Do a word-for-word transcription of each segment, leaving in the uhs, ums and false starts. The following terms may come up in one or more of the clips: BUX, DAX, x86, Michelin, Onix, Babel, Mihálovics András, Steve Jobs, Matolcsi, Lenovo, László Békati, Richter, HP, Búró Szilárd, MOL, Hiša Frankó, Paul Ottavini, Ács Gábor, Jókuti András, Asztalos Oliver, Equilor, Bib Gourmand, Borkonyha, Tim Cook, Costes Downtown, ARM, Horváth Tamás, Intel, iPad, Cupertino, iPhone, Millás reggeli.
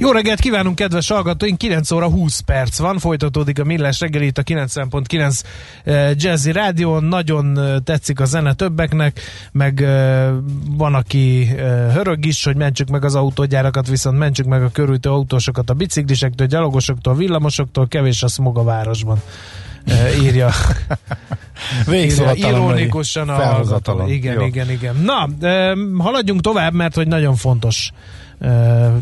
Jó reggelt kívánunk, kedves hallgatóink! kilenc óra húsz perc van, folytatódik a Millás reggeli itt a kilencven egész kilenc Jazzy Rádión. Nagyon tetszik a zene többeknek, meg van, aki hörög is, hogy mentsük meg az autógyárakat, viszont mentsük meg a körültő autósokat a biciklisektől, gyalogosoktól, villamosoktól, kevés a smog a városban. Írja ironikusan a hallgató. Igen, jó. igen, igen. Na, haladjunk tovább, mert hogy nagyon fontos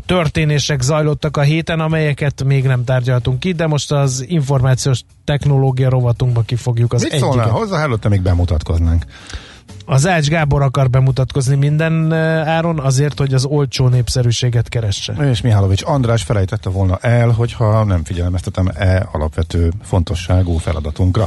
történések zajlottak a héten, amelyeket még nem tárgyaltunk ki, de most az információs technológia rovatunkba kifogjuk az egyiket. Mit szólnál hozzá, előtte még bemutatkoznánk. Az Ács Gábor akar bemutatkozni minden áron azért, hogy az olcsó népszerűséget keresse. És Mihálovics András felejtette volna el, hogyha nem figyelmeztetem e alapvető fontosságú feladatunkra.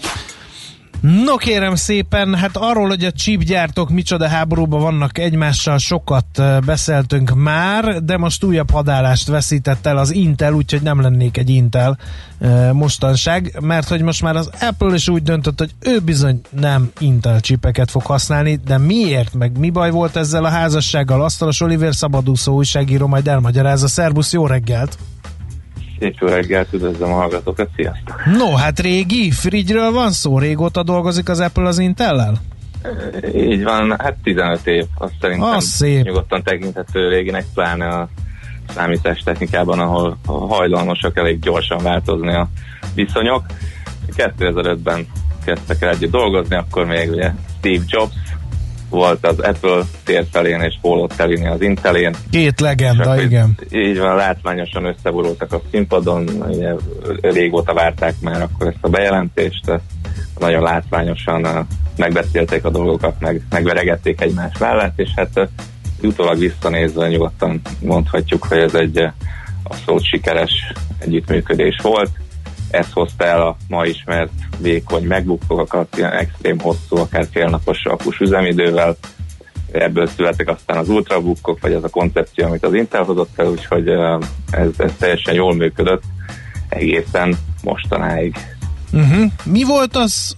No kérem szépen, hát arról, hogy a csípgyártók micsoda háborúban vannak egymással, sokat beszéltünk már, de most újabb hadállást veszített el az Intel, úgyhogy nem lennék egy Intel mostanság, mert hogy most már az Apple is úgy döntött, hogy ő bizony nem Intel csipeket fog használni, de miért, meg mi baj volt ezzel a házassággal? Asztalos Oliver szabadúszó újságíró majd elmagyarázza. Szerbusz, jó reggelt! Szép jó reggelt, üdvözlöm a hallgatókat, sziasztok! No, hát régi frigyről van szó, régóta dolgozik az Apple az Intellel? E, így van, hát tizenöt év, azt szerintem az nyugodtan tekinthető réginek, pláne a számítástechnikában, ahol hajlamosak elég gyorsan változni a viszonyok. kétezer-ötben kezdtek el együtt dolgozni, akkor még ugye Steve Jobs volt az Apple térfelén, és Paul Ottavini az Intelén. Két legenda, és igen. Így van, látványosan összeborultak a színpadon, ugye régóta várták már akkor ezt a bejelentést, nagyon látványosan megbeszélték a dolgokat, meg, megveregették egymás vállát, és hát utólag visszanézve nyugodtan mondhatjuk, hogy ez egy abszolút sikeres együttműködés volt. Ez hozta el a ma ismert vékony megbukkokat, ilyen extrém hosszú, akár félnapos apus üzemidővel. Ebből születtek aztán az ultrabukkok, vagy az a koncepció, amit az Intel hozott el, úgyhogy ez, ez teljesen jól működött egészen mostanáig. Uh-huh. Mi volt az,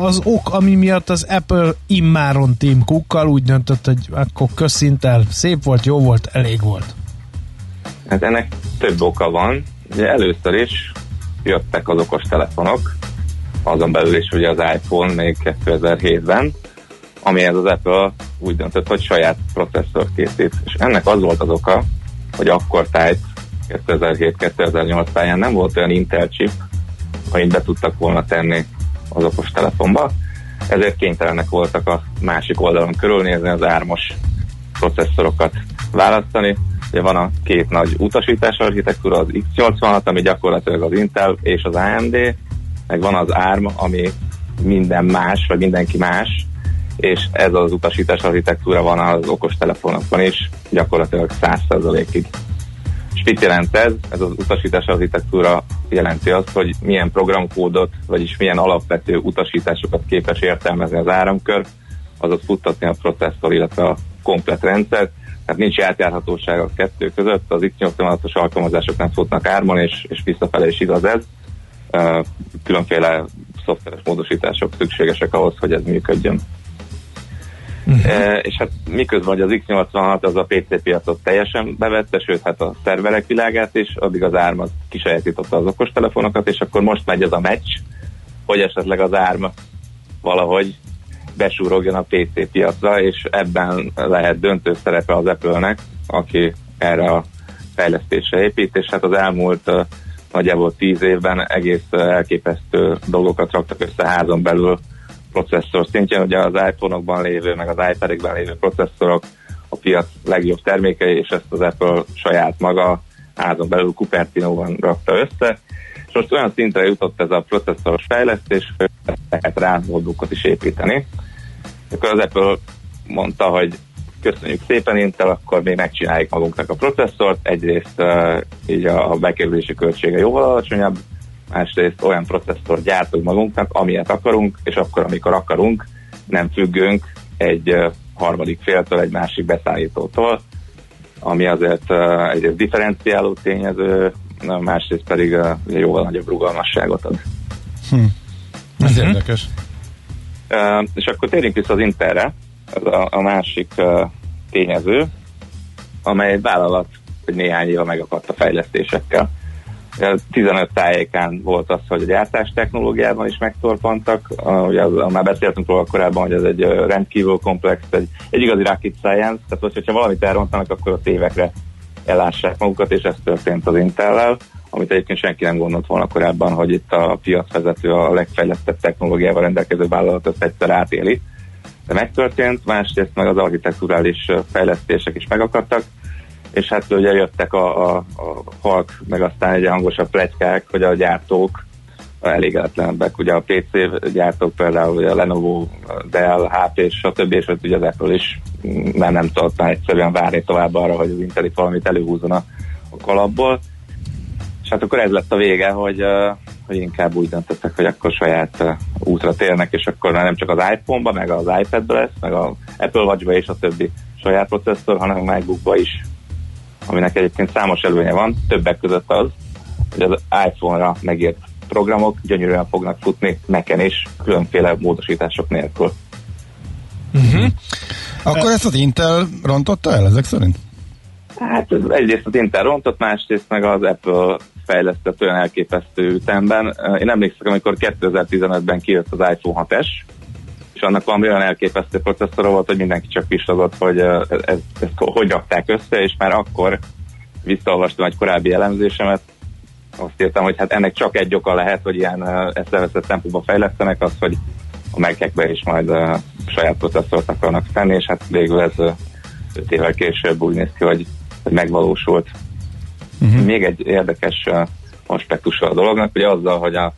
az ok, ami miatt az Apple immáron Tim Cookkal úgy döntött, hogy akkor kösz Intel, szép volt, jó volt, elég volt? Hát ennek több oka van. Ugye először is jöttek az okos telefonok, azon belül is ugye az iPhone még kétezer-hétben, amihez az Apple úgy döntött, hogy saját processzort készít. És ennek az volt az oka, hogy akkor tájt kétezer-hét kétezer-nyolc táján nem volt olyan Intel chip, amit be tudtak volna tenni az okos telefonba, ezért kénytelenek voltak a másik oldalon körülnézni, az ármos processzorokat választani. Ugye van a két nagy utasítás architektúra, az iksz nyolcvanhat, ami gyakorlatilag az Intel és az á em dé, meg van az á er em, ami minden más, vagy mindenki más, és ez az utasítás architektúra van az okostelefonokban is, gyakorlatilag száz százalékig. És mit jelent ez? Ez az utasítás architektúra jelenti azt, hogy milyen programkódot, vagyis milyen alapvető utasításokat képes értelmezni az áramkör, azaz futtatni a processzor, illetve a komplet rendszert. Tehát nincs átjárhatóság a kettő között, az iksz nyolcvanhatos alkalmazások nem futnak ármon, és, és visszafelé is igaz ez. Különféle szoftveres módosítások szükségesek ahhoz, hogy ez működjön. Uh-huh. E, és hát miközben az iksz nyolcvanhat az a pé cé piacot teljesen bevette, sőt hát a szerverek világát is, addig az á er em az kisajátította az okostelefonokat, és akkor most megy ez a meccs, hogy esetleg az á er em valahogy besúrogjon a pé cé piacra, és ebben lehet döntő szerepe az Apple-nek, aki erre a fejlesztésre épít, és hát az elmúlt nagyjából tíz évben egész elképesztő dolgokat raktak össze házon belül processzor szintjén. Ugye az iPhone-okban lévő, meg az iPad-ekben lévő processzorok a piac legjobb termékei, és ezt az Apple saját maga házon belül Cupertino-ban rakta össze. És most olyan szintre jutott ez a processzoros fejlesztés, hogy lehet rá notebookot is építeni. Akkor az Apple mondta, hogy köszönjük szépen Intel, akkor még megcsináljuk magunknak a processzort. Egyrészt uh, így a bekerülési költsége jóval alacsonyabb, másrészt olyan processzort gyártunk magunknak, amilyet akarunk, és akkor, amikor akarunk, nem függünk egy uh, harmadik féltől, egy másik beszállítótól, ami azért uh, egyrészt differenciáló tényező, másrészt pedig uh, jóval nagyobb rugalmasságot ad. Hm. Ez uh-huh. érdekes. Uh, és akkor térjünk vissza az Intelre. Ez a, a másik uh, tényező, amely vállalat, hogy néhány éve megakadt a fejlesztésekkel. tizenöt tájékán volt az, hogy a gyártás technológiában is megtorpantak. Uh, ugye az, már beszéltünk róla korábban, hogy ez egy uh, rendkívül komplex, egy, egy igazi rocket science, tehát hogyha valamit elrontanak, akkor a évekre ellássák magukat, és ez történt az Intellel, amit egyébként senki nem gondolt volna korábban, hogy itt a piacvezető a legfejlesztett technológiával rendelkező vállalat ezt egyszer átéli. De megtörtént, másrészt meg az architekturális fejlesztések is megakadtak, és hát ugye jöttek a, a, a halk, meg aztán egy hangosabb pletykák, hogy a gyártók elégedetlenebbek. Ugye a pé cé gyártók például a Lenovo, Dell, há pé, stb. És ott ugye az Apple is már nem tudott már egyszerűen várni tovább arra, hogy az Intel itt valamit előhúzon a, a kalapból. És hát akkor ez lett a vége, hogy, hogy inkább úgy döntöttek, hogy akkor saját útra térnek, és akkor már nem csak az iPhone-ba, meg az iPad-be lesz, meg az Apple Watch-ba és a többi saját processzor, hanem a MacBook-ba is, aminek egyébként számos előnye van, többek között az, hogy az iPhone-ra megírt programok gyönyörűen fognak futni Mac-en is, különféle módosítások nélkül. Uh-huh. Akkor ezt az Intel rontotta el ezek szerint? Hát egyrészt az Intel rontott, másrészt meg az Apple fejlesztett olyan elképesztő ütemben. Én emlékszem, amikor kétezer-tizenötben kijött az iPhone hat es, és annak valami olyan elképesztő processzora volt, hogy mindenki csak pislogott, hogy ezt, ezt hogy rakták össze, és már akkor visszaolvastam egy korábbi elemzésemet, azt írtam, hogy hát ennek csak egy oka lehet, hogy ilyen eszeveszett tempóban fejlesztenek, az, hogy a Mac-ekbe is majd a saját processzort akarnak tenni, és hát végül ez öt évvel később úgy néz ki, hogy megvalósult. Uh-huh. Még egy érdekes uh, aspektusa a dolognak, hogy azzal, hogy a,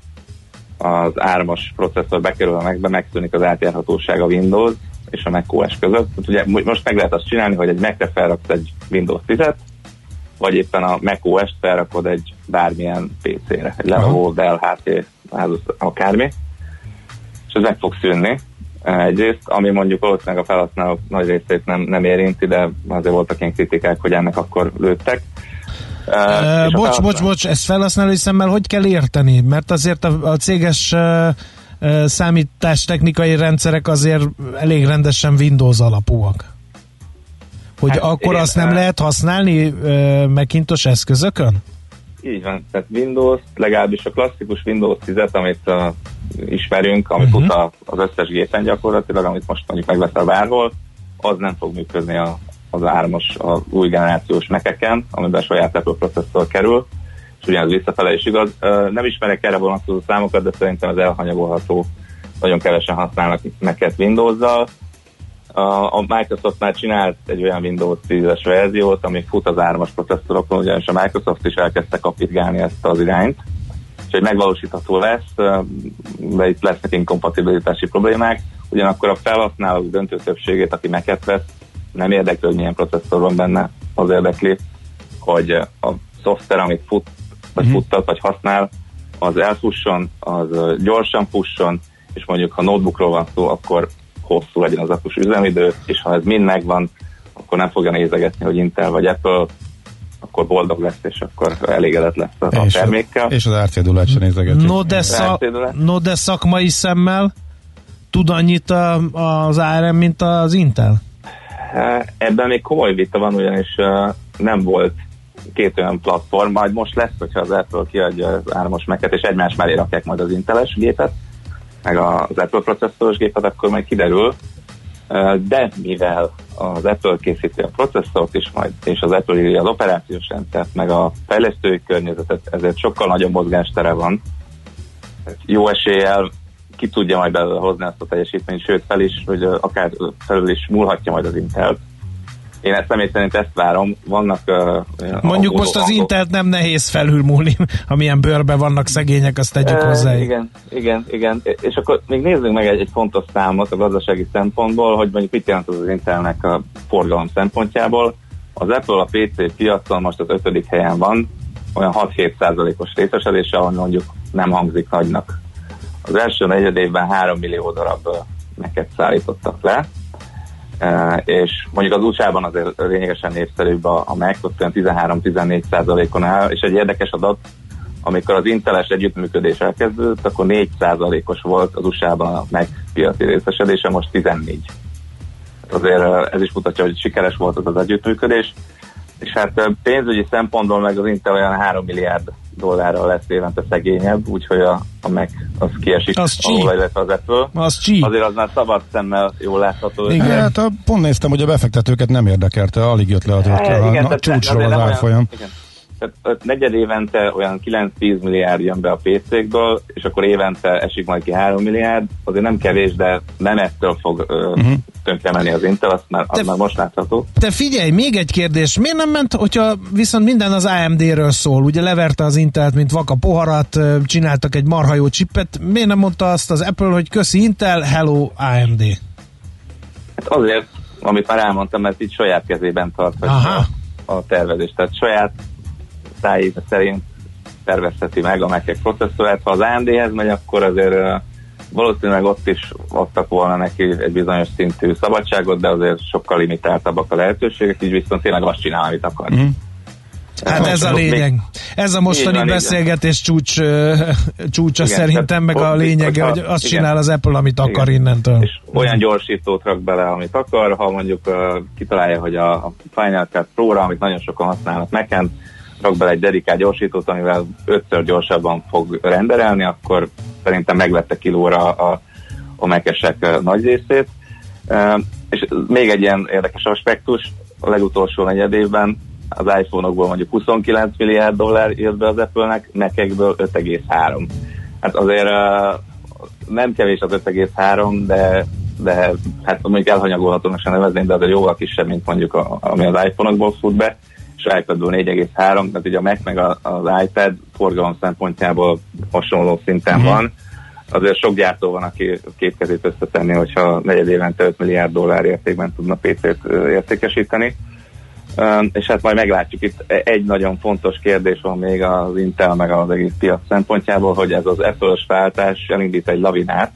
az ármas processzor bekerül a Mac-be, megszűnik az átjárhatóság a Windows és a Mac ó es között. Hát ugye most meg lehet azt csinálni, hogy egy Mac-re felraksz egy Windows tízet, vagy éppen a Mac ó est felrakod egy bármilyen pé cére, egy Lenovo, Dell, há pé, akármi, és ez meg fog szűnni. Egyrészt, ami mondjuk valószínűleg a felhasználók nagy részét nem, nem érinti, de azért voltak ilyen kritikák, hogy ennek akkor lőttek. Uh, uh, bocs, bocs, bocs, ezt felhasználói szemmel hogy kell érteni? Mert azért a, a céges uh, uh, számítástechnikai rendszerek azért elég rendesen Windows alapúak. Hogy hát, akkor én, azt nem uh, lehet használni uh, Macintos eszközökön? Így van, tehát Windows, legalábbis a klasszikus Windows tízet, amit uh, ismerünk, amit uh-huh. utal az összes gépen gyakorlatilag, amit most mondjuk megveszel bárhol, az nem fog működni a az ármas, az új generációs Mac-eken, amiben saját Apple processzor kerül, és ugyanaz visszafele is igaz. Nem ismerek erre vonatkozó számokat, de szerintem ez elhanyagolható. Nagyon kevesen használnak Mac-et Windows-zal. A Microsoft már csinált egy olyan Windows tízes verziót, ami fut az ármas processzorokon, ugyanis a Microsoft is elkezdte kapitgálni ezt az irányt, úgyhogy megvalósítható lesz, de itt lesznek inkompatibilitási problémák. Ugyanakkor a felhasználók döntő többségét, aki Mac-et vesz, nem érdekli, hogy milyen processzor van benne, az érdekli, hogy a szoftver, amit fut, vagy uh-huh. futtat, vagy használ, az elfusson, az gyorsan fusson, és mondjuk ha notebookról van szó, akkor hosszú legyen az appus üzemidő, és ha ez mind megvan, akkor nem fogja nézegetni, hogy Intel vagy Apple, akkor boldog lesz, és akkor elégedett lesz a és termékkel. A, és az árcédulát sem nézegetni. No de, szak, no de szakmai szemmel tud annyit a, az á er em, mint az Intel? Ebben még komoly vita van, ugyanis uh, nem volt két olyan platform, majd most lesz, hogyha az Apple kiadja az ármas Mac-et, és egymás mellé rakják majd az Inteles gépet, meg az Apple processzoros gépet, akkor majd kiderül, de mivel az Apple készíti a processzort is majd, és az Apple írja az operációs rendszert, meg a fejlesztői környezetet, ezért sokkal nagyobb mozgástere van. Jó eséllyel ki tudja majd belőle hozni azt a teljesítményt, sőt fel is, hogy akár felül is múlhatja majd az Intelt. Én ezt személy szerint ezt várom, vannak... Uh, Mondjuk most az hangok. Intelt nem nehéz felülmúlni, amilyen bőrbe vannak szegények, azt tegyük e, hozzá. Igen, igen, igen. És akkor még nézzünk meg egy, egy fontos számot a gazdasági szempontból, hogy mondjuk mit jelent az Intelnek a forgalom szempontjából. Az Apple a pé cé piacon most az ötödik helyen van, olyan hat-hét százalékos részesedése, ahol mondjuk nem hangzik hagynak. Az első negyed évben három millió darab neket szállítottak le, Uh, és mondjuk az u es á-ban azért lényegesen népszerűbb a, a Mac, ott olyan tizenhárom-tizennégy százalékon áll, és egy érdekes adat, amikor az Inteles együttműködés elkezdődött, akkor négy százalékos volt az u es á-ban a Mac piaci részesedése, most tizennégy. Azért uh, ez is mutatja, hogy sikeres volt az az együttműködés, és hát uh, pénzügyi szempontból meg az Intel olyan három milliárd dollárral lesz évente szegényebb, úgyhogy a, a Mac az kiesik, az ahol illetve az Apple. Az Azért az már szabad szemmel jól látható. Igen, igen. Hát a, pont néztem, hogy a befektetőket nem érdekelte, alig jött le a hát, csúcsról az árfolyam. Tehát negyed évente olyan kilenc-tíz milliárd jön be a pé cé-kből, és akkor évente esik majd ki három milliárd, azért nem kevés, de nem ettől fog uh-huh. tönkremenni az Intel, azt már, az már most látható. Te figyelj, még egy kérdés, miért nem ment, hogyha viszont minden az á em dé-ről szól, ugye leverte az Intelt, mint vak a poharat, csináltak egy marha jó chipet, miért nem mondta azt az Apple, hogy köszi Intel, hello á em dé? Hát azért, amit már elmondtam, mert itt saját kezében tart a, a tervezést, tehát saját száj szerint tervezheti meg a Mac-ek processzorát. Ha az á em dé-hez megy, akkor azért uh, valószínűleg ott is adtak volna neki egy bizonyos szintű szabadságot, de azért sokkal limitáltabbak a lehetőségek, így viszont tényleg azt csinál, amit akar. Mm. Hát ez a lényeg. Még... Ez a mostani beszélgetés csúcs, uh, csúcsa igen, szerintem, meg a lényege, hogy azt igen. csinál az Apple, amit igen. akar innentől. És olyan gyorsítót rak bele, amit akar, ha mondjuk uh, kitalálja, hogy a, a Final Cut Pro-ra, amit nagyon sokan használnak Mac-en, rak bele egy dedikált gyorsítót, amivel ötször gyorsabban fog renderelni, akkor szerintem megvette kilóra a, a Mac-esek nagy részét. E, és még egy ilyen érdekes aspektus, a legutolsó negyed évben az iPhone-okból mondjuk huszonkilenc milliárd dollár jött be az Apple-nek, Mac-ekből öt egész három. Hát azért nem kevés az öt egész három, de, de hát mondjuk elhanyagolhatónak sem nevezném, de azért jóval kisebb, mint mondjuk a, ami az iPhone-okból fut be, és iPadból négy egész három, tehát ugye a Mac meg az iPad forgalom szempontjából hasonló szinten uh-huh. van. Azért sok gyártó van, aki két kezét összetenni, hogyha negyed évente öt milliárd dollár értékben tudna pé cé-t értékesíteni. És hát majd meglátjuk, itt egy nagyon fontos kérdés van még az Intel meg az egész piac szempontjából, hogy ez az Apple-ös váltás elindít egy lavinát,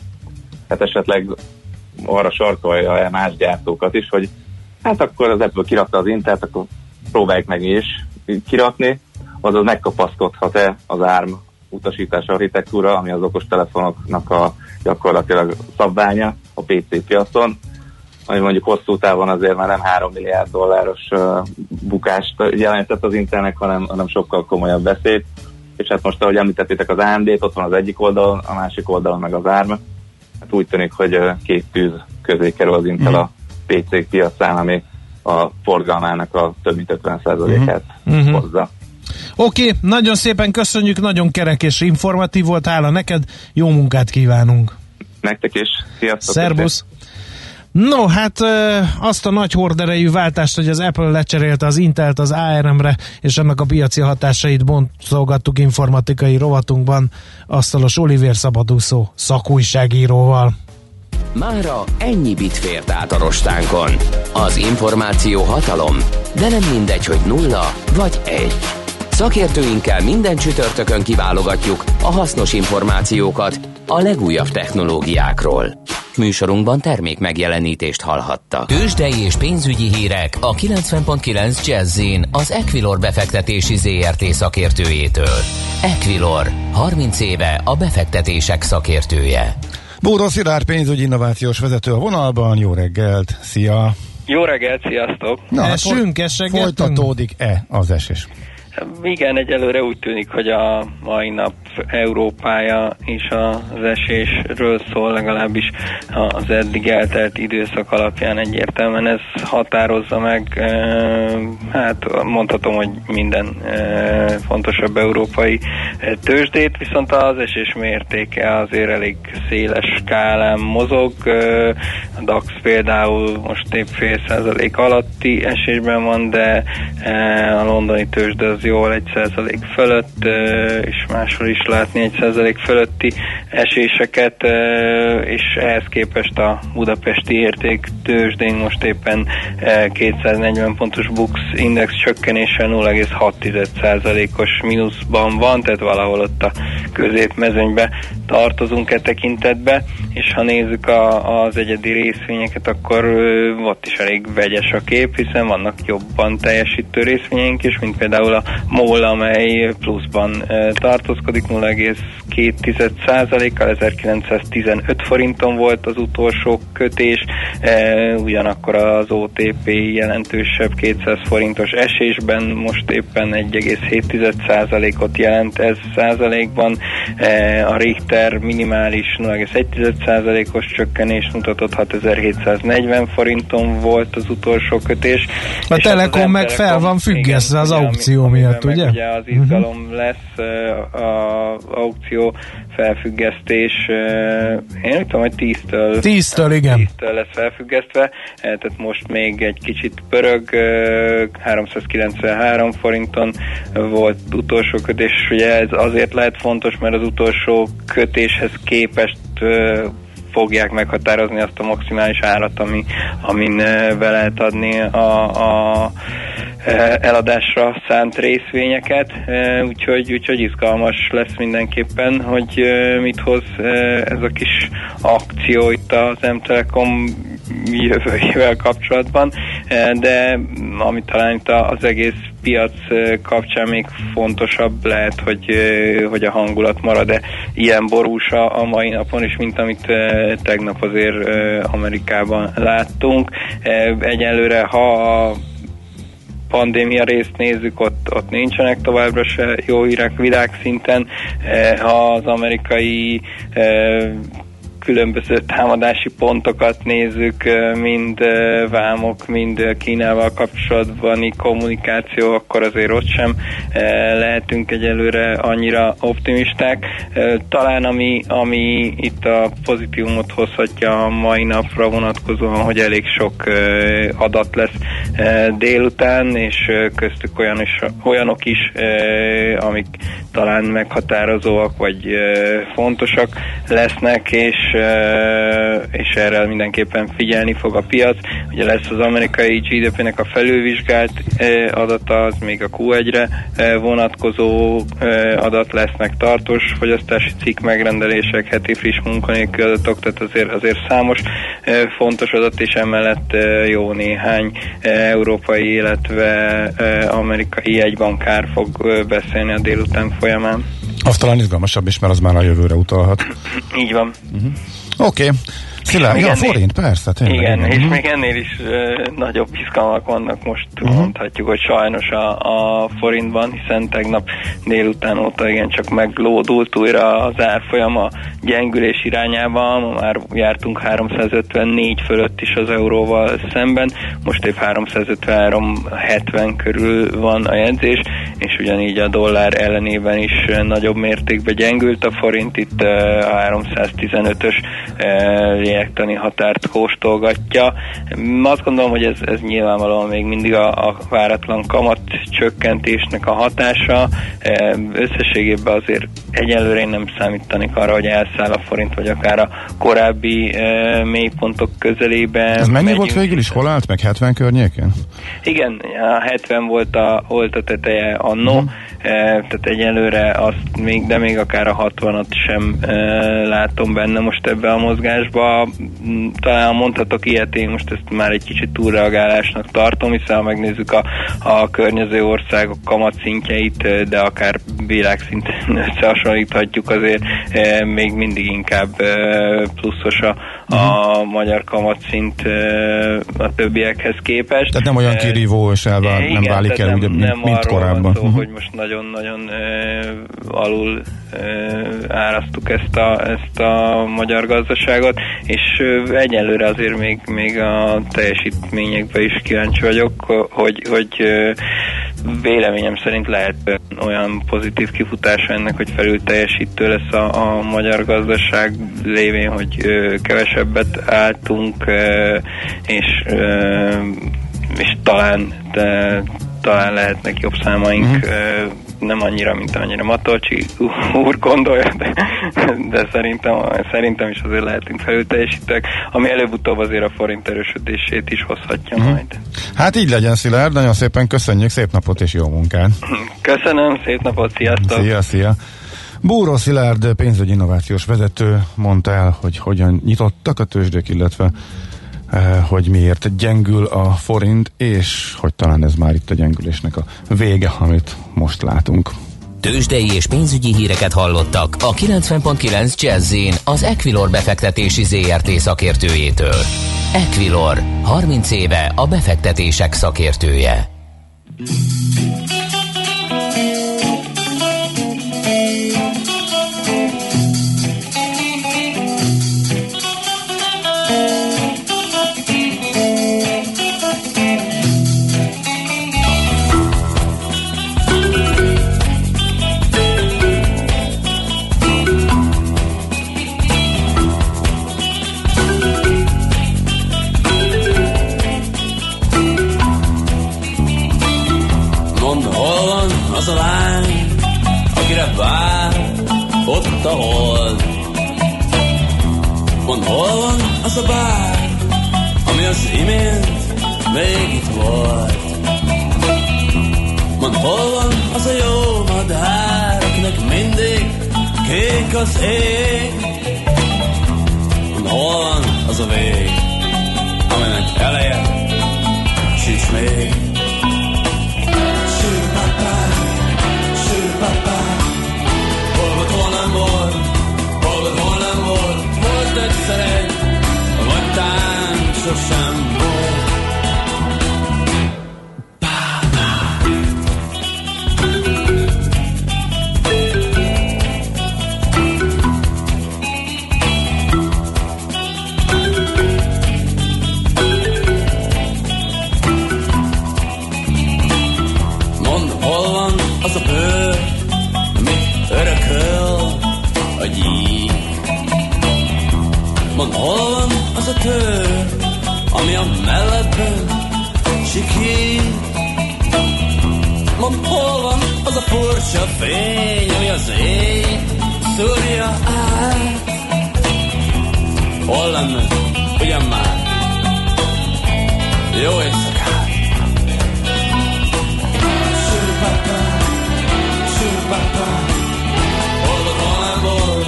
tehát esetleg arra sarkolja más gyártókat is, hogy hát akkor az Apple kirakta az Intelt, akkor próbáljuk meg is kirakni, azaz megkapaszkodhat-e az á er em utasítás architektúra, ami az okostelefonoknak a gyakorlatilag szabványa a pé cé piacon, ami mondjuk hosszú távon azért már nem három milliárd dolláros uh, bukást jelentett az Intelnek, hanem, hanem sokkal komolyabb veszélyt, és hát most, ahogy említettétek az á em dé-t, ott van az egyik oldalon, a másik oldalon meg az á er em, hát úgy tűnik, hogy uh, két tűz közé kerül az Intel a pé cé piacán, ami a forgalmának a több mint ötven százalékát uh-huh. hozza. Oké, okay, nagyon szépen köszönjük, nagyon kerek és informatív volt, hála neked, jó munkát kívánunk. Nektek is, sziasztok! Szerbusz! No, hát azt a nagy horderejű váltást, hogy az Apple lecserélte az Intelt az á er em-re, és annak a piaci hatásait boncolgattuk informatikai rovatunkban Asztalos Oliver szabadúszó szakújságíróval. Mára ennyi bit fért át a rostánkon. Az információ hatalom, de nem mindegy, hogy nulla vagy egy. Szakértőinkkel minden csütörtökön kiválogatjuk a hasznos információkat a legújabb technológiákról. Műsorunkban termék megjelenítést hallhattak. Tőzsdei és pénzügyi hírek a kilencven pont kilenc Jazz-in az Equilor befektetési zé er té szakértőjétől. Equilor, harminc éve a befektetések szakértője. Búró Szilárd pénzügyi innovációs vezető a vonalban. Jó reggelt, szia! Jó reggelt, sziasztok! Na, esünk, eseggetünk? Folytatódik-e az esés? Igen, egyelőre úgy tűnik, hogy a mai nap Európája is az esésről szól, legalábbis az eddig eltelt időszak alapján egyértelműen ez határozza meg, hát mondhatom, hogy minden fontosabb európai tőzsdét, viszont az esés mértéke azért elég széles skálán mozog. A DAX például most épp fél százalék alatti esésben van, de a londoni tőzsde az jól egy százalék fölött, és máshol is látni egy százalék fölötti eséseket, és ehhez képest a budapesti értéktőzsdén most éppen kétszáznegyven pontos BUX index csökkenése nulla egész hat százalékos mínuszban van, tehát valahol ott a középmezőnybe tartozunk e tekintetbe, és ha nézzük a, az egyedi részvényeket, akkor ott is elég vegyes a kép, hiszen vannak jobban teljesítő részvényeink is, mint például a MOL, amely pluszban tartózkodik nulla egész két százalékkal, ezerkilencszáztizenöt forinton volt az utolsó kötés, ugyanakkor az o té pé jelentősebb kétszáz forintos esésben most éppen egy egész hét százalékot jelent ez százalékban, a Richter minimális nulla egész egy százalékos csökkenés mutatott, hatezer-hétszáznegyven forinton volt az utolsó kötés. A Telekom meg telekom, fel van függesztve az aukció miatt, ugye? Ugye az izgalom uh-huh. lesz az aukció felfüggesztés, én úgy tudom, hogy tíztől tíztől, igen. tíztől lesz felfüggesztve, tehát most még egy kicsit pörög, háromszázkilencvenhárom forinton volt utolsó kötés, ugye ez azért lehet fontos, mert az utolsó kötéshez képest fogják meghatározni azt a maximális árat, ami, amin be lehet adni a, a eladásra szánt részvényeket, úgyhogy, úgyhogy izgalmas lesz mindenképpen, hogy mit hoz ez a kis akció itt az M-Telekom jövőjével kapcsolatban, de amit talán itt az egész piac kapcsán még fontosabb lehet, hogy, hogy a hangulat marad-e ilyen borús a mai napon is, mint amit tegnap azért Amerikában láttunk. Egyelőre, ha a pandémia részt nézzük, ott, ott nincsenek továbbra se jó hírek világszinten. Ha az amerikai különböző támadási pontokat nézzük, mind vámok, mind Kínával kapcsolatban kommunikáció, akkor azért ott sem lehetünk egyelőre annyira optimisták. Talán ami, ami itt a pozitívumot hozhatja a mai napra vonatkozóan, hogy elég sok adat lesz délután, és köztük olyan is, olyanok is, amik talán meghatározóak vagy fontosak lesznek, és és erre mindenképpen figyelni fog a piac. Ugye lesz az amerikai gé dé pének a felülvizsgált adata, az még a kú egyre vonatkozó adat, lesznek tartós fogyasztási cikk megrendelések, heti friss munkanélküli adatok, tehát azért, azért számos fontos adat, és emellett jó néhány európai, illetve amerikai jegybankár fog beszélni a délután folyamán. Az talán izgalmasabb is, mert az már a jövőre utalhat. Így van. Uh-huh. Oké. Okay. Szilárd, ja, ennél, forint, persze, tényleg. Igen, igen. és uh-huh. még ennél is ö, nagyobb izgalmak vannak most, uh-huh. mondhatjuk, hogy sajnos a, a forintban, hiszen tegnap délután óta igen csak meglódult újra az árfolyam a gyengülés irányában, már jártunk háromszázötvennégy fölött is az euróval szemben, most épp háromszázötvenhárom hetven körül van a jegyzés, és ugyanígy a dollár ellenében is nagyobb mértékben gyengült a forint, itt ö, a háromszáztizenötös ö, lélektani határt kóstolgatja. Azt gondolom, hogy ez, ez nyilvánvalóan még mindig a, a váratlan kamat csökkentésnek a hatása. Összességében azért egyelőre én nem számítanék arra, hogy elszáll a forint, vagy akár a korábbi e, mélypontok közelébe. Ez mennyi volt végül is? Hol állt meg? hetven környéken? Igen, a hetven volt a, volt a teteje anno, uh-huh. e, tehát egyelőre azt még, de még akár a hatvanat sem e, látom benne most ebbe a mozgásba. Talán mondhatok ilyet, én most ezt már egy kicsit túlreagálásnak tartom, hiszen ha megnézzük a, a környező országok kamatszintjeit, de akár világszinten összehasonlíthatjuk, azért még mindig inkább pluszos a, a magyar kamatszint a többiekhez képest. Tehát nem olyan kirívó, és elvá, igen, nem válik el, nem, ugye, mint, nem mint korábban. Szó, uh-huh. hogy most nagyon-nagyon uh, alul uh, árasztuk ezt a, ezt a magyar gazdaságot, és uh, egyelőre azért még, még a teljesítményekben is kíváncsi vagyok, hogy, hogy uh, véleményem szerint lehet olyan pozitív kifutása ennek, hogy felül teljesítő lesz a, a magyar gazdaság lévén, hogy uh, kevesebbet álltunk, uh, és uh, és talán de, talán lehetnek jobb számaink, mm-hmm. nem annyira, mint annyira Matolcsi úr gondolja, de, de szerintem, szerintem is azért lehetünk felülteljesítők, ami előbb-utóbb azért a forint erősödését is hozhatja mm-hmm. majd. Hát így legyen, Szilárd, nagyon szépen köszönjük, szép napot és jó munkát! Köszönöm, szép napot, sziasztok! Szia, szia! Búró Szilárd pénzügyi innovációs vezető mondta el, hogy hogyan nyitottak a tőzsdék, illetve hogy miért gyengül a forint, és hogy talán ez már itt a gyengülésnek a vége, amit most látunk. Tőzsdei és pénzügyi híreket hallottak a kilencven egész kilenc Jazz-in az Equilor befektetési zé er té szakértőjétől. Equilor, harminc éve a befektetések szakértője. Az a lány, akire vár, ott a hold. Mondd, hol van az a bár, ami az imént még itt volt. Mondd, hol van az a jó madár, akinek mindig kék az ég. Mondd, hol van az a vég, aminek eleje sincs még. Sosem volt. Bá-bá. Mondd, hol van az a bőr, amit örököl a gyík. Mondd, hol van az a tör, ami a melleben sikít. Mondd, hol van az a furcsa fény, ami az ég szúrja át. Hol lenne, ugyan már, jó éjszakát. Sűrpapá, sűrpapá, hol volt, hol nem volt,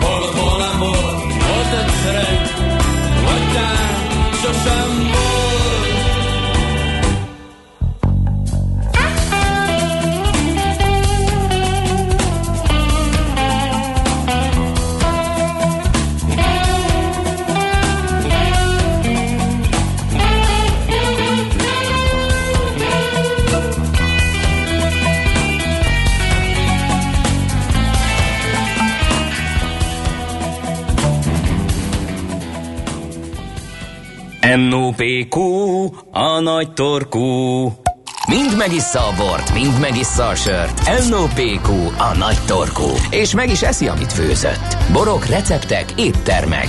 hol volt, hol nem volt, volt egyszer egy, vagy tán. Sosem volt. em o pé kú, a nagy torkú. Mind megissza a bort, mind megissza a sört. em o pé kú, a nagy torkú. És meg is eszi, amit főzött. Borok, receptek, éttermek.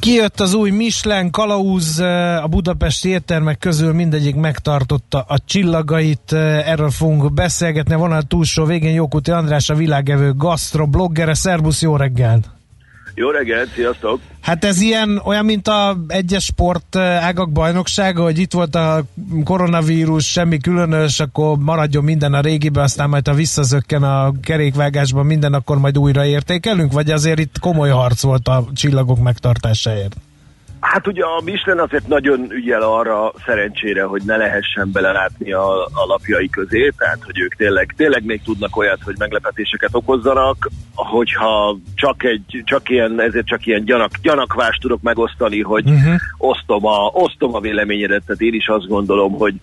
Kijött az új Michelin kalauz, a budapesti éttermek közül mindegyik megtartotta a csillagait, erről fogunk beszélgetni. Van a túlsó végén Jókuti András, a világevő gasztrobloggere. Szerbusz, jó reggelt! Jó reggelt, sziasztok! Hát ez ilyen, olyan, mint a egyes sport ágak bajnoksága, hogy itt volt a koronavírus, semmi különös, akkor maradjon minden a régiben, aztán majd ha visszazökken a kerékvágásban minden, akkor majd újra értékelünk, vagy azért itt komoly harc volt a csillagok megtartásáért? Hát ugye a Michelin azért nagyon ügyel arra szerencsére, hogy ne lehessen belelátni a, a lapjai közé, tehát hogy ők tényleg, tényleg még tudnak olyat, hogy meglepetéseket okozzanak, hogyha csak egy, csak ilyen, ezért csak ilyen gyanak, gyanakvást tudok megosztani, hogy uh-huh. osztom, a, osztom a véleményedet, tehát én is azt gondolom, hogy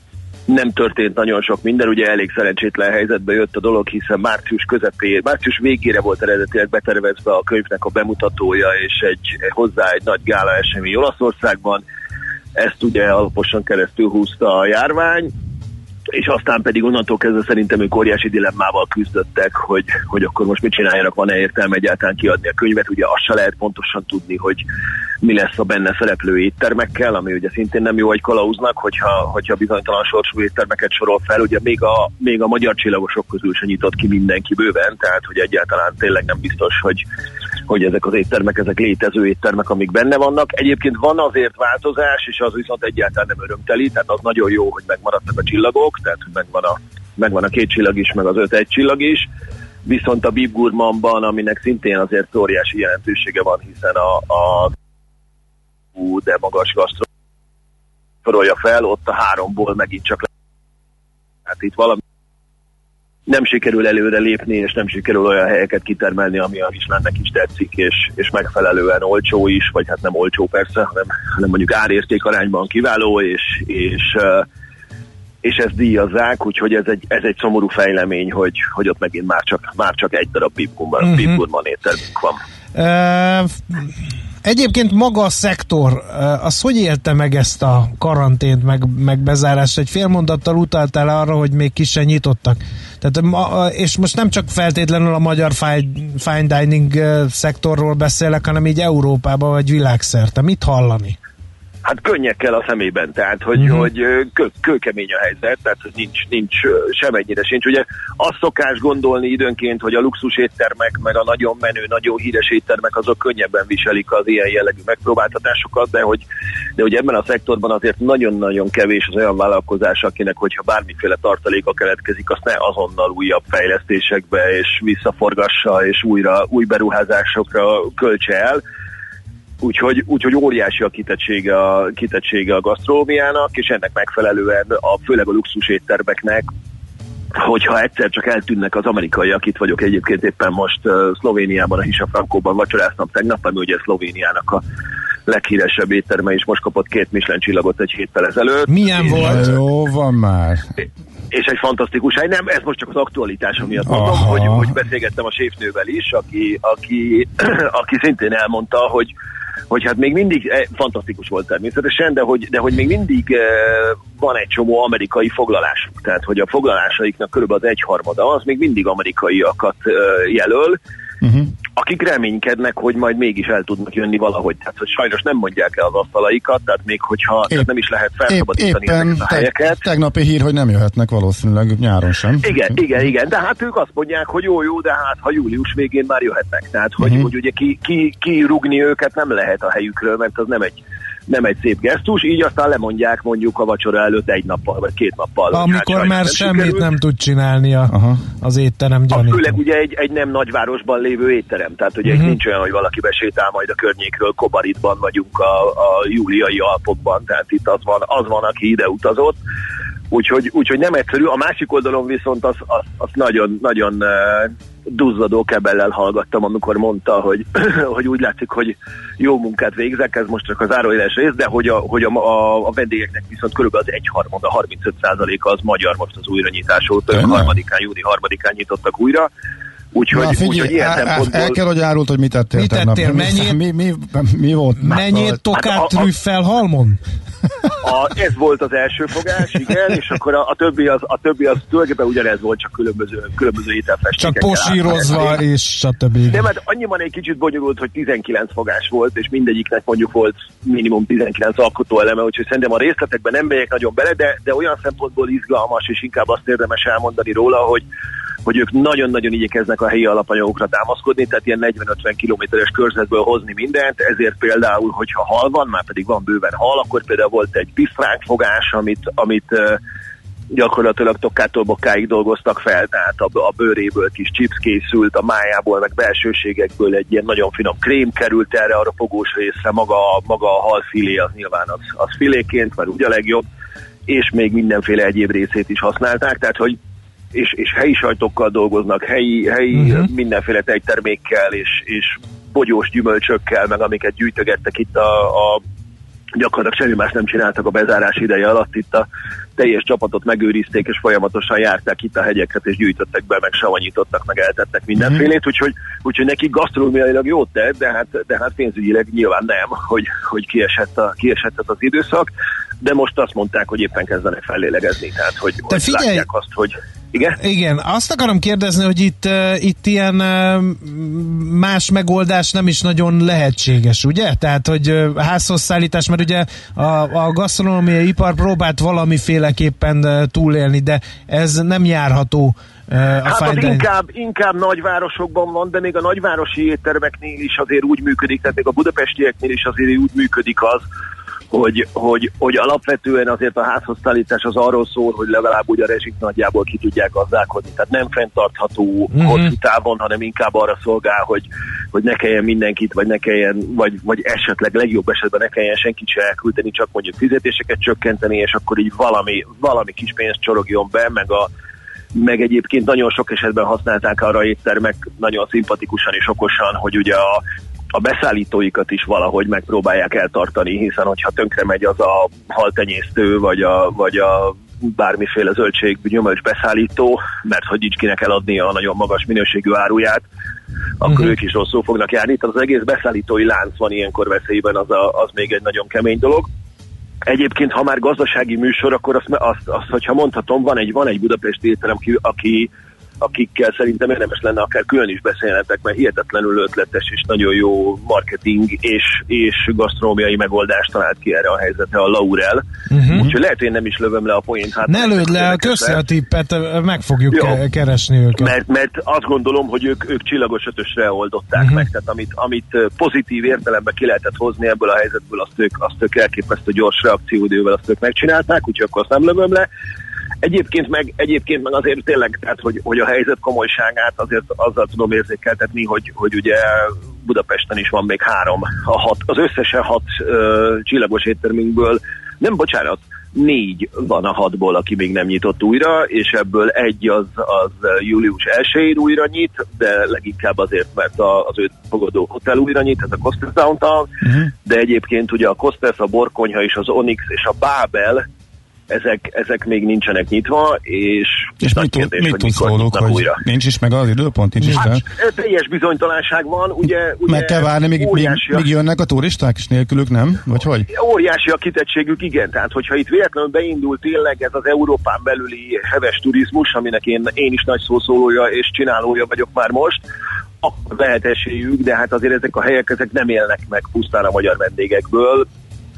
nem történt nagyon sok minden, ugye elég szerencsétlen helyzetbe jött a dolog, hiszen március közepén, március végére volt eredetileg betervezve a könyvnek a bemutatója, és egy, hozzá egy nagy gála esemény Olaszországban, ezt ugye alaposan keresztül húzta a járvány, és aztán pedig onnantól kezdve szerintem ők óriási dilemmával küzdöttek, hogy, hogy akkor most mit csináljanak, van-e értelme egyáltalán kiadni a könyvet, ugye azt se lehet pontosan tudni, hogy mi lesz a benne szereplő éttermekkel, ami ugye szintén nem jó egy kalauznak, hogyha, hogyha bizonytalan sorsú éttermeket sorol fel, ugye még a, még a magyar csillagosok közül se nyitott ki mindenki bőven, tehát hogy egyáltalán tényleg nem biztos, hogy, hogy ezek az éttermek, ezek létező éttermek, amik benne vannak. Egyébként van azért változás, és az viszont egyáltalán nem örömteli, tehát az nagyon jó, hogy megmaradtak a csillagok, tehát hogy megvan a, megvan a két csillag is, meg az öt egy csillag is. Viszont a Bib Gourmandban, aminek szintén azért óriási jelentősége van, hiszen a, a de magas gasztrolja fel, ott a háromból megint csak le. Hát itt valami nem sikerül előre lépni, és nem sikerül olyan helyeket kitermelni, ami a Michelinnek is tetszik, és, és megfelelően olcsó is, vagy hát nem olcsó persze, hanem, hanem mondjuk árérték arányban kiváló, és, és és ezt díjazzák, úgyhogy ez egy, ez egy szomorú fejlemény, hogy, hogy ott megint már csak, már csak egy darab Bib Gourmand éttermünk van. Uh, egyébként maga a szektor, az hogy élte meg ezt a karantént, meg, meg bezárást? Egy fél mondattal utaltál arra, hogy még ki sem nyitottak. Tehát, és most nem csak feltétlenül a magyar fine dining szektorról beszélek, hanem így Európában vagy világszerte. Mit hallani? Hát könnyekkel a szemében, tehát hogy, mm-hmm. hogy kő, kőkemény a helyzet, tehát hogy nincs, nincs semennyire sincs. Ugye azt szokás gondolni időnként, hogy a luxus éttermek, meg a nagyon menő, nagyon híres éttermek, azok könnyebben viselik az ilyen jellegű megpróbáltatásokat, de hogy, de hogy ebben a szektorban azért nagyon-nagyon kevés az olyan vállalkozás, akinek, hogyha bármiféle tartaléka keletkezik, azt ne azonnal újabb fejlesztésekbe és visszaforgassa, és újra új beruházásokra költse el. Úgyhogy, úgyhogy óriási a kitettsége a, kitettsége a gasztronómiának, és ennek megfelelően a, főleg a luxus éttermeknek, hogyha egyszer csak eltűnnek az amerikaiak, itt vagyok egyébként éppen most uh, Szlovéniában, a Hiša Frankóban vacsoráztam tegnap, ami ugye Szlovéniának a leghíresebb étterme, és most kapott két Michelin csillagot egy héttel ezelőtt. Milyen volt? Jó van már. És egy fantasztikus hely. Nem, ez most csak az aktualitása miatt mondom, hogy, hogy beszélgettem a séfnővel is, aki, aki, aki szintén elmondta, hogy hogy hát még mindig, eh, fantasztikus volt természetesen, de hogy, de hogy még mindig eh, van egy csomó amerikai foglalásuk. Tehát, hogy a foglalásaiknak körülbelül az egyharmada, az még mindig amerikaiakat eh, jelöl, uh-huh. akik reménykednek, hogy majd mégis el tudnak jönni valahogy. Tehát, hogy sajnos nem mondják el az asztalaikat, tehát még hogyha épp, nem is lehet felszabadítani épp, ezeket a te, helyeket. Tegnapi hír, hogy nem jöhetnek valószínűleg nyáron sem. Igen, igen, igen, de hát ők azt mondják, hogy jó, jó, de hát ha július végén már jöhetnek. Tehát, hogy, uh-huh. hogy ugye ki, ki, ki rugni őket nem lehet a helyükről, mert az nem egy nem egy szép gesztus, így aztán lemondják mondjuk a vacsora előtt egy nappal, vagy két nappal. Amikor hát, már semmit sikerül. Nem tud csinálni a, aha. az étterem gyanítom. Főleg ugye egy, egy nem nagyvárosban lévő étterem, tehát ugye uh-huh. nincs olyan, hogy valaki besétál majd a környékről, Kobaritban vagyunk a, a júliai Alpokban, tehát itt az van, az van, aki ide utazott. Úgyhogy, úgyhogy nem egyszerű. A másik oldalon viszont azt az, az nagyon, nagyon uh, duzzadó kebellel hallgattam, amikor mondta, hogy, hogy úgy látszik, hogy jó munkát végzek, ez most csak az zárójeles rész, de hogy, a, hogy a, a, a vendégeknek viszont körülbelül az egyharmada, harmincöt százaléka az magyar most az újranyitás óta, harmadikán, júni harmadikán nyitottak újra. Úgyhogy, na, figyelj, úgyhogy ilyen á, szempontból... El kell, hogy árult, hogy mit tettél. Mit tettél? Mennyit, mi, mi, mi volt? Mennyit tokát trüffel halmon? A, ez volt az első fogás, igen, és akkor a, a többi az, a többi az tulajdonképpen ugyanez volt, csak különböző, különböző ételfestékekkel. Csak posírozva és stb. De mert annyiban egy kicsit bonyolult, hogy tizenkilenc fogás volt, és mindegyiknek mondjuk volt minimum tizenkilenc alkotóeleme, úgyhogy szerintem a részletekben nem megyek nagyon bele, de, de olyan szempontból izgalmas, és inkább azt érdemes elmondani róla, hogy hogy ők nagyon-nagyon igyekeznek a helyi alapanyagokra támaszkodni, tehát ilyen negyven-ötven kilométeres körzetből hozni mindent, ezért például, hogyha hal van, már pedig van bőven hal, akkor például volt egy pisztránk fogás, amit, amit gyakorlatilag tokkától bokáig dolgoztak fel, tehát a, a bőréből kis chips készült, a májából, meg belsőségekből egy ilyen nagyon finom krém került erre, arra fogós része, maga, maga a halfilé az nyilván az, az filéként, mert ugye a legjobb, és még mindenféle egyéb részét is használták, tehát hogy és, és helyi sajtokkal dolgoznak, helyi, helyi uh-huh. mindenféle tejtermékkel, és, és bogyós gyümölcsökkel, meg amiket gyűjtögettek itt a, a gyakorlatilag semmi más nem csináltak a bezárás ideje alatt, itt a teljes csapatot megőrizték, és folyamatosan járták itt a hegyeket, és gyűjtöttek be, meg savanyítottak, meg eltettek mindenfélét, úgyhogy, úgyhogy neki gasztronómiailag jót tett, de hát, de hát pénzügyileg nyilván nem, hogy, hogy kiesett, a, kiesett az időszak, de most azt mondták, hogy éppen kezdenek fellélegezni, tehát hogy, hogy látják azt, hogy... Igen? Igen, azt akarom kérdezni, hogy itt, itt ilyen más megoldás nem is nagyon lehetséges, ugye? Tehát, hogy házhoz szállítás, mert ugye a, a gasztronómiai ipar próbált valamiféleképpen túlélni, de ez nem járható. A hát az inkább, inkább nagyvárosokban van, de még a nagyvárosi éttermeknél is azért úgy működik, tehát még a budapestieknél is azért úgy működik az, Hogy, hogy, hogy alapvetően azért a házhozszállítás az arról szól, hogy legalább úgy a rezsik nagyjából ki tudják gazdálkodni. Tehát nem fenntartható mm-hmm. hosszú távon, hanem inkább arra szolgál, hogy, hogy ne kelljen mindenkit, vagy ne kelljen, vagy, vagy esetleg legjobb esetben ne kelljen senkit se elküldeni, csak mondjuk fizetéseket csökkenteni, és akkor így valami, valami kis pénzt csorogjon be, meg a meg egyébként nagyon sok esetben használták arra éttermek nagyon szimpatikusan és okosan, hogy ugye a a beszállítóikat is valahogy megpróbálják eltartani, hiszen hogyha tönkre megy az a haltenyésztő, vagy a, vagy a bármiféle zöldség, gyümölcs beszállító, mert hogy nincs kinek eladnia a nagyon magas minőségű áruját, akkor uh-huh. ők is rosszul fognak járni. Tehát az egész beszállítói lánc van ilyenkor veszélyben, az, a, az még egy nagyon kemény dolog. Egyébként, ha már gazdasági műsor, akkor azt, azt, azt hogyha mondhatom, van egy, van egy budapesti étterem, aki... akikkel szerintem érdemes lenne akár külön is beszélnetek, mert hihetetlenül ötletes és nagyon jó marketing és, és gasztronómiai megoldást talált ki erre a helyzetre, a Laurel. Uh-huh. Úgyhogy lehet, hogy én nem is lövöm le a poént. Hát ne lőd le, köszi a tippet, meg fogjuk jó. keresni őket. Mert, mert azt gondolom, hogy ők, ők csillagos ötösre oldották uh-huh. meg, tehát amit, amit pozitív értelemben ki lehetett hozni ebből a helyzetből, azt ők, azt ők elképesztő gyors reakcióidővel azt ők megcsinálták, úgyhogy akkor azt nem lövöm le. Egyébként meg, egyébként meg azért tényleg, tehát, hogy, hogy a helyzet komolyságát azért azzal tudom érzékeltetni, hogy, hogy ugye Budapesten is van még három, a hat, az összesen hat uh, csillagos éttermünkből, nem bocsánat, négy van a hatból, aki még nem nyitott újra, és ebből egy az, az július elsején újra nyit, de leginkább azért, mert a, az őt fogadó hotel újra nyit, ez a Costes Downtown, uh-huh. de egyébként ugye a Costes, a Borkonyha és az Onix és a Babel, Ezek, ezek még nincsenek nyitva, és, és nagy mit, kérdés, mit hogy mikor szólok, hogy újra. Nincs is meg az időpont, nincs is hát, fel. Teljes bizonytalanság van, ugye... ugye meg kell várni, még, óriási, még, még jönnek a turisták, és nélkülük nem? Vagy hogy? Óriási a kitettségük, igen. Tehát, hogyha itt véletlenül beindul tényleg ez az Európán belüli heves turizmus, aminek én, én is nagy szószólója és csinálója vagyok már most, akkor lehet esélyük, de hát azért ezek a helyek ezek nem élnek meg pusztán a magyar vendégekből.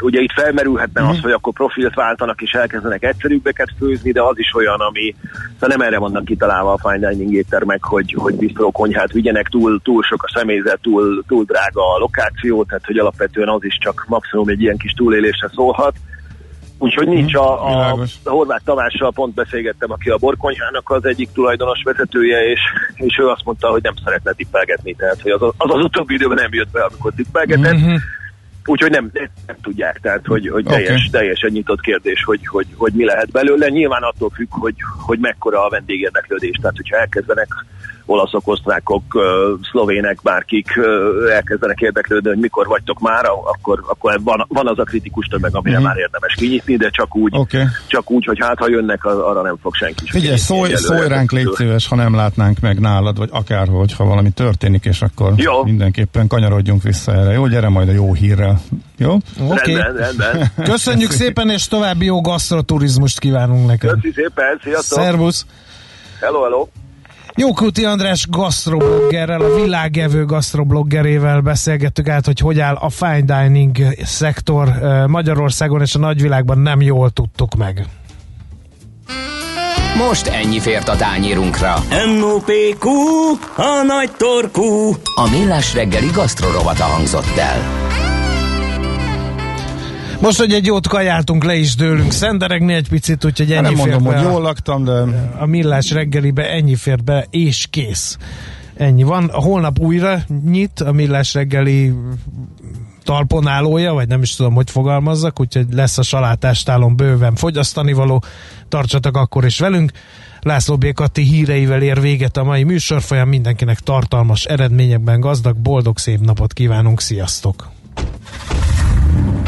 Ugye itt felmerülhetne mm. az, hogy akkor profilt váltanak és elkezdenek egyszerűbbeket főzni, de az is olyan, ami szóval nem erre vannak kitalálva a fine dining éttermek, hogy, hogy bisztrókonyhát vigyenek, túl, túl sok a személyzet, túl, túl drága a lokáció, tehát hogy alapvetően az is csak maximum egy ilyen kis túlélésre szólhat. Úgyhogy nincs a, a, a Horváth Tamással pont beszélgettem, aki a Borkonyhának az egyik tulajdonos vezetője, és, és ő azt mondta, hogy nem szeretne tippelgetni, tehát hogy az az, az, az utóbbi időben nem jött be, amikor tippelgetett. Mm-hmm. Úgyhogy nem, nem tudják, tehát hogy, hogy okay. teljes, teljesen nyitott kérdés, hogy, hogy, hogy mi lehet belőle. Nyilván attól függ, hogy, hogy mekkora a vendégérdeklődés, tehát hogyha elkezdenek olaszok, osztrákok, szlovének, bárkik elkezdenek érdeklődni, hogy mikor vagytok már, akkor, akkor van, van az a kritikus tömeg, amire mm-hmm. már érdemes kinyitni, de csak úgy, okay. csak úgy, hogy hát ha jönnek, arra nem fog senki. Figyelj, szólj, szólj ránk, légy szíves, ha nem látnánk meg nálad, vagy akárhogy, ha valami történik, és akkor jó. mindenképpen kanyarodjunk vissza erre. Jó, gyere majd a jó hírrel. Jó? Okay. Rendben, rendben. Köszönjük szépen, és további jó gasztroturizmust kívánunk neked. Köszi szépen, sziasztok! Szervusz! Hello, hello. Jókuti András gasztrobloggerrel, a világevő gasztrobloggerével beszélgettük át, hogy hogy áll a fine dining szektor Magyarországon, és a nagyvilágban nem jól tudtuk meg. Most ennyi fért a tányérunkra. em o pé kú, a nagy torkú. A Millás reggeli gasztrorovata hangzott el. Most, hogy egy jót kajáltunk, le is dőlünk szenderegni egy picit, úgyhogy ennyi nem mondom, hogy jól laktam, de... A Millás reggelibe ennyi fér be, és kész. Ennyi van. Holnap újra nyit a Millás reggeli talponálója, vagy nem is tudom, hogy fogalmazzak, úgyhogy lesz a salátástállon bőven fogyasztani való. Tartsatok akkor is velünk. László Békati híreivel ér véget a mai műsorfolyam. Mindenkinek tartalmas eredményekben gazdag, boldog, szép napot kívánunk. Sziasztok!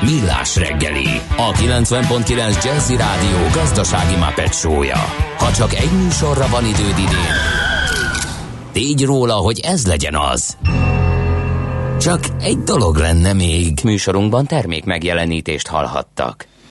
Millás reggeli, a kilencven egész kilenc Jazzy Rádió gazdasági Muppet show-ja. Ha csak egy műsorra van időd idén, tégy róla, hogy ez legyen az. Csak egy dolog lenne még. Műsorunkban termék megjelenítést hallhattak.